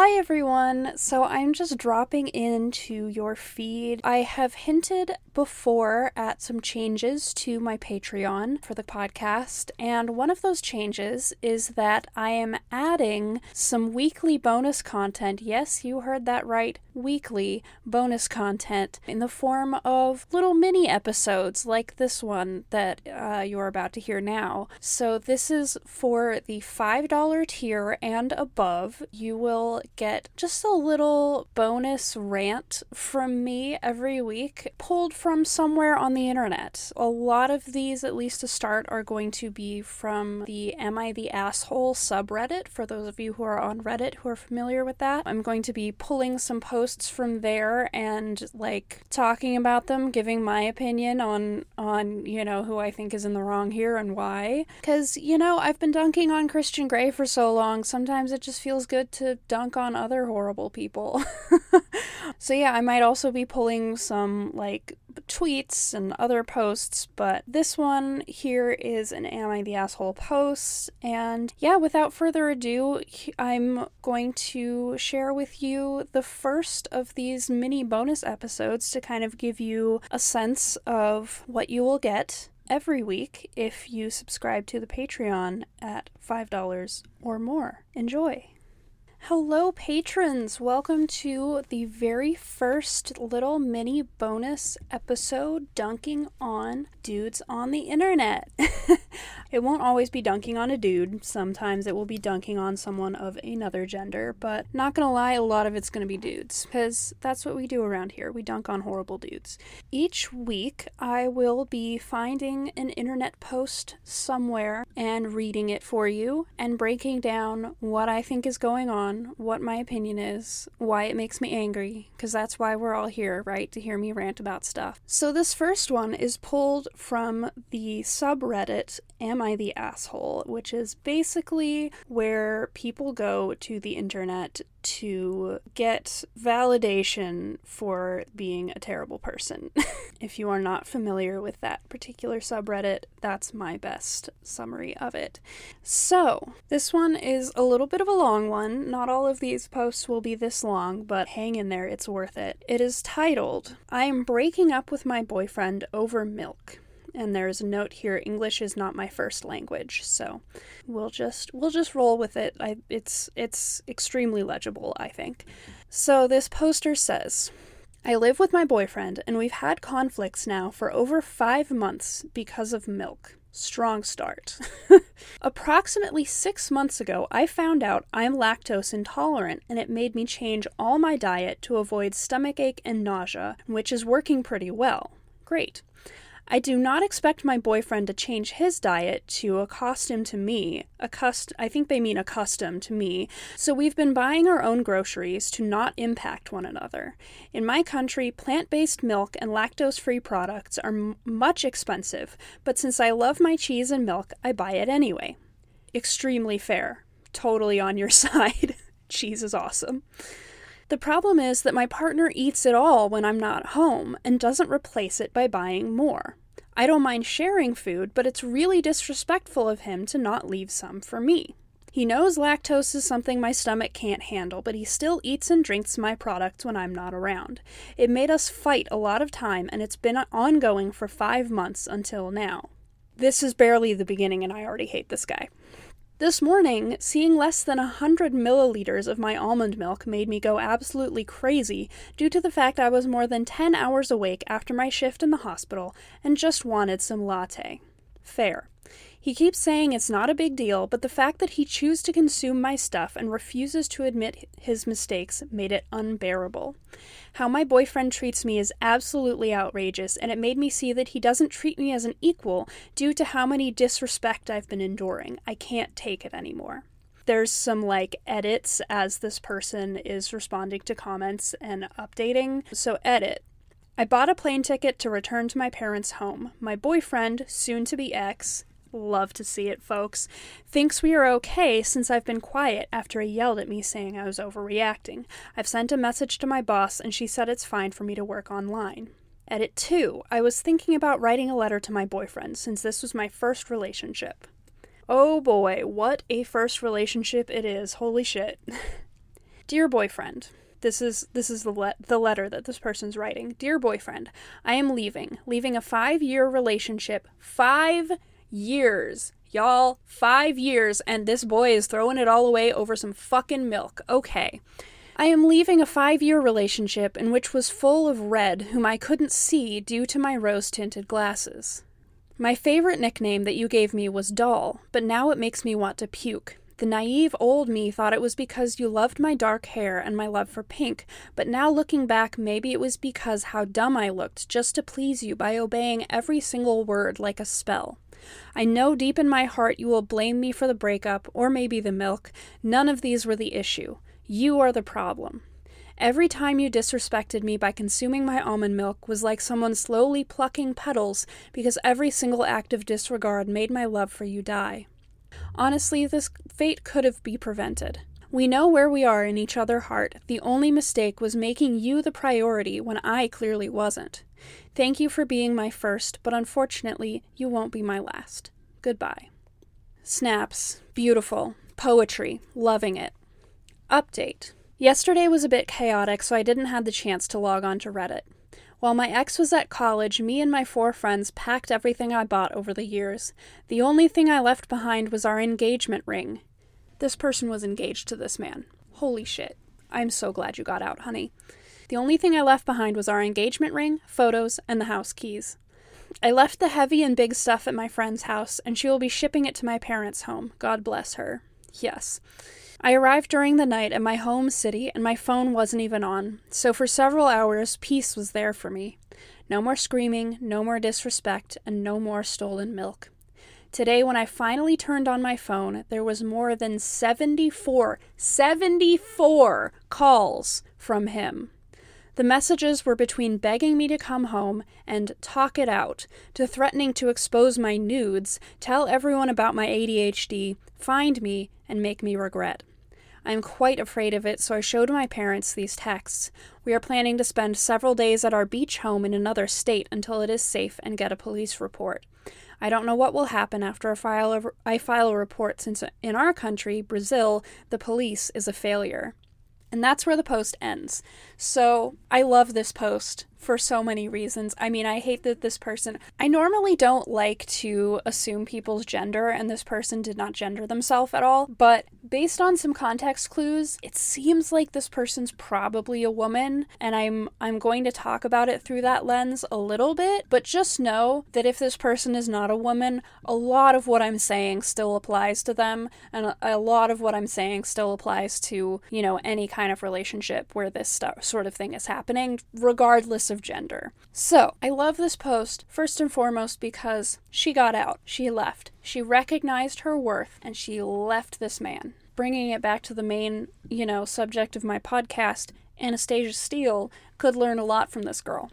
Hi everyone, so I'm just dropping into your feed. I have hinted before at some changes to my Patreon for the podcast, and one of those changes is that I am adding some weekly bonus content. Yes, you heard that right, weekly bonus content in the form of little mini episodes like this one that you're about to hear now. So this is for the $5 tier and above. You will get just a little bonus rant from me every week, pulled from somewhere on the internet. A lot of these, at least to start, are going to be from the Am I the Asshole subreddit, for those of you who are on Reddit who are familiar with that. I'm going to be pulling some posts from there and, like, talking about them, giving my opinion on you know, who I think is in the wrong here and why. Because, you know, I've been dunking on Christian Grey for so long, sometimes it just feels good to dunk on other horrible people. So yeah, I might also be pulling some, like, tweets and other posts, but this one here is an Am I the Asshole post. And yeah, without further ado, I'm going to share with you the first of these mini bonus episodes to kind of give you a sense of what you will get every week if you subscribe to the Patreon at $5 or more. Enjoy! Hello patrons! Welcome to the very first little mini bonus episode dunking on dudes on the internet. It won't always be dunking on a dude. Sometimes it will be dunking on someone of another gender, but not gonna lie, a lot of it's gonna be dudes, because that's what we do around here. We dunk on horrible dudes. Each week, I will be finding an internet post somewhere and reading it for you and breaking down what I think is going on, what my opinion is, why it makes me angry, because that's why we're all here, right? To hear me rant about stuff. So this first one is pulled from the subreddit Am I the Asshole, which is basically where people go to the internet to get validation for being a terrible person. If you are not familiar with that particular subreddit, that's my best summary of it. So, this one is a little bit of a long one. Not all of these posts will be this long, but hang in there, it's worth it. It is titled, "I am breaking up with my boyfriend over milk." And there's a note here, English is not my first language, so we'll just roll with it. It's extremely legible, I think. So this poster says, "I live with my boyfriend, and we've had conflicts now for over 5 months because of milk. Strong start." "Approximately 6 months ago, I found out I'm lactose intolerant, and it made me change all my diet to avoid stomachache and nausea, which is working pretty well. Great. I do not expect my boyfriend to change his diet to accustom to me. I think they mean accustomed to me. So we've been buying our own groceries to not impact one another. In my country, plant-based milk and lactose-free products are much expensive, but since I love my cheese and milk, I buy it anyway." Extremely fair. Totally on your side. Cheese is awesome. "The problem is that my partner eats it all when I'm not home and doesn't replace it by buying more. I don't mind sharing food, but it's really disrespectful of him to not leave some for me. He knows lactose is something my stomach can't handle, but he still eats and drinks my products when I'm not around. It made us fight a lot of time, and it's been ongoing for 5 months until now." This is barely the beginning, and I already hate this guy. "This morning, seeing less than 100 milliliters of my almond milk made me go absolutely crazy due to the fact I was more than 10 hours awake after my shift in the hospital and just wanted some latte." Fair. "He keeps saying it's not a big deal, but the fact that he chose to consume my stuff and refuses to admit his mistakes made it unbearable. How my boyfriend treats me is absolutely outrageous, and it made me see that he doesn't treat me as an equal due to how many disrespect I've been enduring. I can't take it anymore." There's some, like, edits as this person is responding to comments and updating. So edit. "I bought a plane ticket to return to my parents' home. My boyfriend, soon to be ex," love to see it, folks, "thinks we are okay since I've been quiet after he yelled at me saying I was overreacting. I've sent a message to my boss and she said it's fine for me to work online." Edit 2. "I was thinking about writing a letter to my boyfriend since this was my first relationship." Oh boy, what a first relationship it is. Holy shit. Dear boyfriend, this is the letter that this person's writing. Dear boyfriend, I am leaving a 5-year relationship. 5 years, y'all, 5 years, and this boy is throwing it all away over some fucking milk. Okay. I am leaving a 5-year relationship in which was full of red whom I couldn't see due to my rose-tinted glasses. My favorite nickname that you gave me was doll, but now it makes me want to puke. The naive old me thought it was because you loved my dark hair and my love for pink, but now looking back, maybe it was because how dumb I looked just to please you by obeying every single word like a spell. I know deep in my heart you will blame me for the breakup, or maybe the milk. None of these were the issue. You are the problem. Every time you disrespected me by consuming my almond milk was like someone slowly plucking petals, because every single act of disregard made my love for you die. Honestly, this fate could have been prevented. We know where we are in each other's heart. The only mistake was making you the priority when I clearly wasn't. Thank you for being my first, but unfortunately, you won't be my last. Goodbye. Snaps. Beautiful. Poetry. Loving it. Update. Yesterday was a bit chaotic, so I didn't have the chance to log on to Reddit. While my ex was at college, me and my 4 friends packed everything I bought over the years. The only thing I left behind was our engagement ring. This person was engaged to this man. Holy shit. I'm so glad you got out, honey. The only thing I left behind was our engagement ring, photos, and the house keys. I left the heavy and big stuff at my friend's house, and she will be shipping it to my parents' home. God bless her. Yes. I arrived during the night at my home city, and my phone wasn't even on, so for several hours, peace was there for me. No more screaming, no more disrespect, and no more stolen milk. Today, when I finally turned on my phone, there was more than 74 calls from him. The messages were between begging me to come home and talk it out, to threatening to expose my nudes, tell everyone about my ADHD, find me, and make me regret. I am quite afraid of it, so I showed my parents these texts. We are planning to spend several days at our beach home in another state until it is safe and get a police report. I don't know what will happen after I file a report, since in our country, Brazil, the police is a failure. And that's where the post ends. So I love this post for so many reasons. I mean, I hate that this person... I normally don't like to assume people's gender, and this person did not gender themselves at all. But based on some context clues, it seems like this person's probably a woman. And I'm going to talk about it through that lens a little bit. But just know that if this person is not a woman, a lot of what I'm saying still applies to them. And a lot of what I'm saying still applies to, you know, any kind of relationship where this sort of thing is happening, regardless of gender. So, I love this post first and foremost because she got out, she left, she recognized her worth, and she left this man. Bringing it back to the main, subject of my podcast, Anastasia Steele could learn a lot from this girl.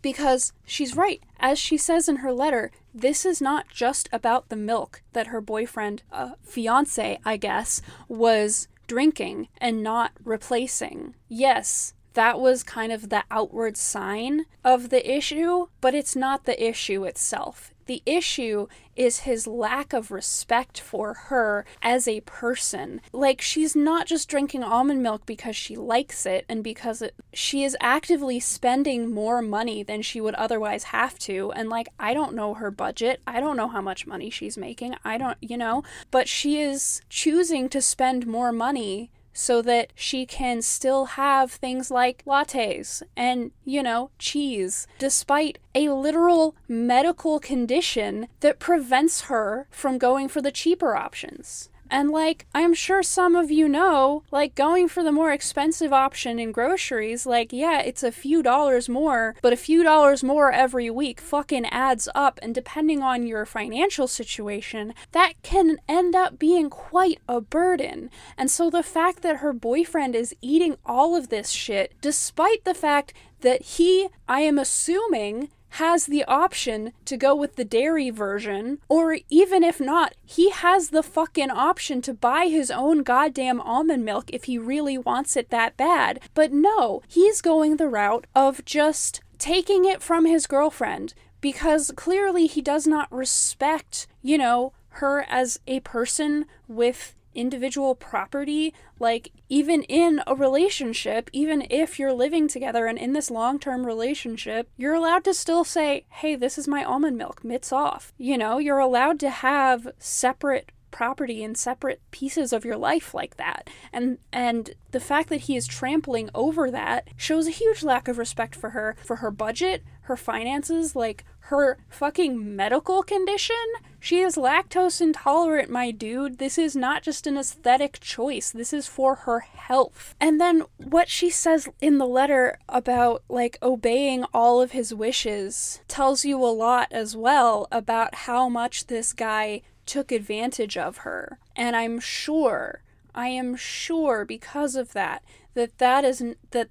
Because she's right. As she says in her letter, this is not just about the milk that her boyfriend, fiance, I guess, was drinking and not replacing. Yes, that was kind of the outward sign of the issue, but it's not the issue itself. The issue is his lack of respect for her as a person. Like, she's not just drinking almond milk because she likes it and because she is actively spending more money than she would otherwise have to. And like, I don't know her budget. I don't know how much money she's making. But she is choosing to spend more money so that she can still have things like lattes and, cheese, despite a literal medical condition that prevents her from going for the cheaper options. And I'm sure some of you know, going for the more expensive option in groceries, it's a few dollars more, but a few dollars more every week fucking adds up, and depending on your financial situation, that can end up being quite a burden. And so the fact that her boyfriend is eating all of this shit, despite the fact that he, I am assuming, has the option to go with the dairy version, or even if not, he has the fucking option to buy his own goddamn almond milk if he really wants it that bad. But no, he's going the route of just taking it from his girlfriend, because clearly he does not respect, her as a person with individual property, like even in a relationship, even if you're living together and in this long-term relationship, you're allowed to still say, hey, this is my almond milk, mitts off. You know, you're allowed to have separate property and separate pieces of your life like that. And the fact that he is trampling over that shows a huge lack of respect for her budget, her finances, like her fucking medical condition. She is lactose intolerant, my dude. This is not just an aesthetic choice. This is for her health. And then what she says in the letter about, like, obeying all of his wishes tells you a lot as well about how much this guy took advantage of her. And I am sure because of that, that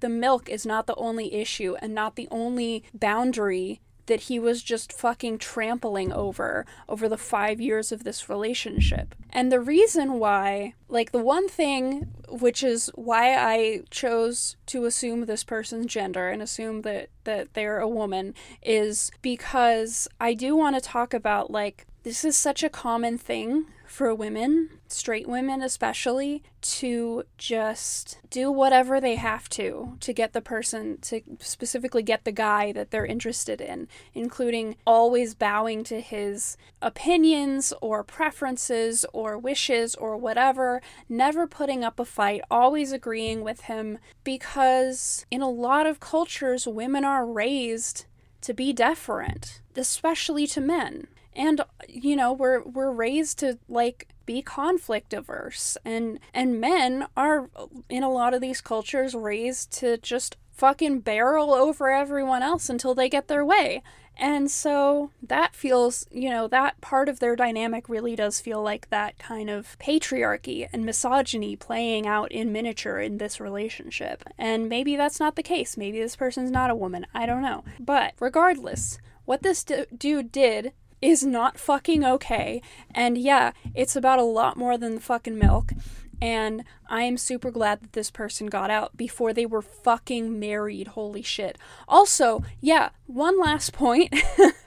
the milk is not the only issue and not the only boundary that he was just fucking trampling over the 5 years of this relationship. And the reason why, like, the one thing, which is why I chose to assume this person's gender and assume that they're a woman, is because I do want to talk about, like, this is such a common thing for women, straight women especially, to just do whatever they have to get the person, to specifically get the guy that they're interested in, including always bowing to his opinions or preferences or wishes or whatever, never putting up a fight, always agreeing with him, because in a lot of cultures, women are raised to be deferent, especially to men. And, you know, we're raised to, like, be conflict averse, and men are, in a lot of these cultures, raised to just fucking barrel over everyone else until they get their way. And so that feels, you know, that part of their dynamic really does feel like that kind of patriarchy and misogyny playing out in miniature in this relationship. And maybe that's not the case. Maybe this person's not a woman. I don't know. But regardless, what this dude did is not fucking okay. And yeah, it's about a lot more than the fucking milk. And I am super glad that this person got out before they were fucking married. Holy shit. Also, yeah, one last point.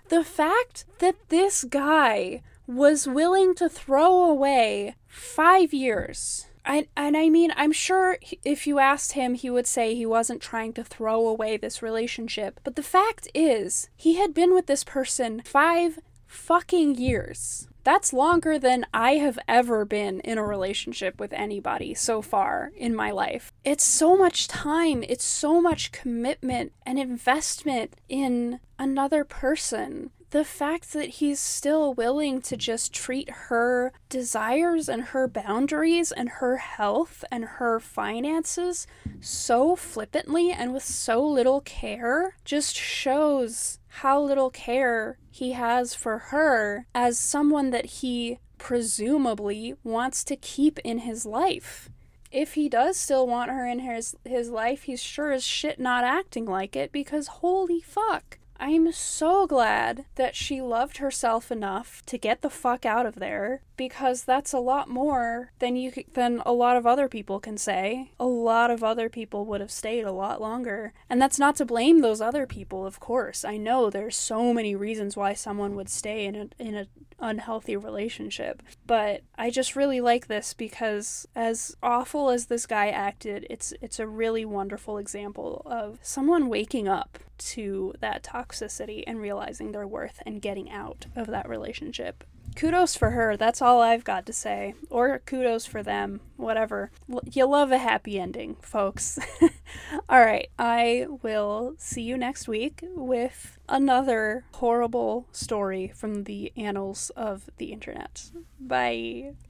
The fact that this guy was willing to throw away 5 years. And I mean, I'm sure if you asked him, he would say he wasn't trying to throw away this relationship. But the fact is, he had been with this person 5 fucking years. That's longer than I have ever been in a relationship with anybody so far in my life. It's so much time, it's so much commitment and investment in another person. The fact that he's still willing to just treat her desires and her boundaries and her health and her finances so flippantly and with so little care just shows how little care he has for her as someone that he presumably wants to keep in his life. If he does still want her in his life, he's sure as shit not acting like it, because holy fuck. I'm so glad that she loved herself enough to get the fuck out of there, because that's a lot more than a lot of other people can say. A lot of other people would have stayed a lot longer. And that's not to blame those other people, of course. I know there's so many reasons why someone would stay in an unhealthy relationship. But I just really like this, because as awful as this guy acted, it's a really wonderful example of someone waking up to that toxicity and realizing their worth and getting out of that relationship. Kudos for her. That's all I've got to say. Or kudos for them. Whatever. You love a happy ending, folks. All right. I will see you next week with another horrible story from the annals of the internet. Bye.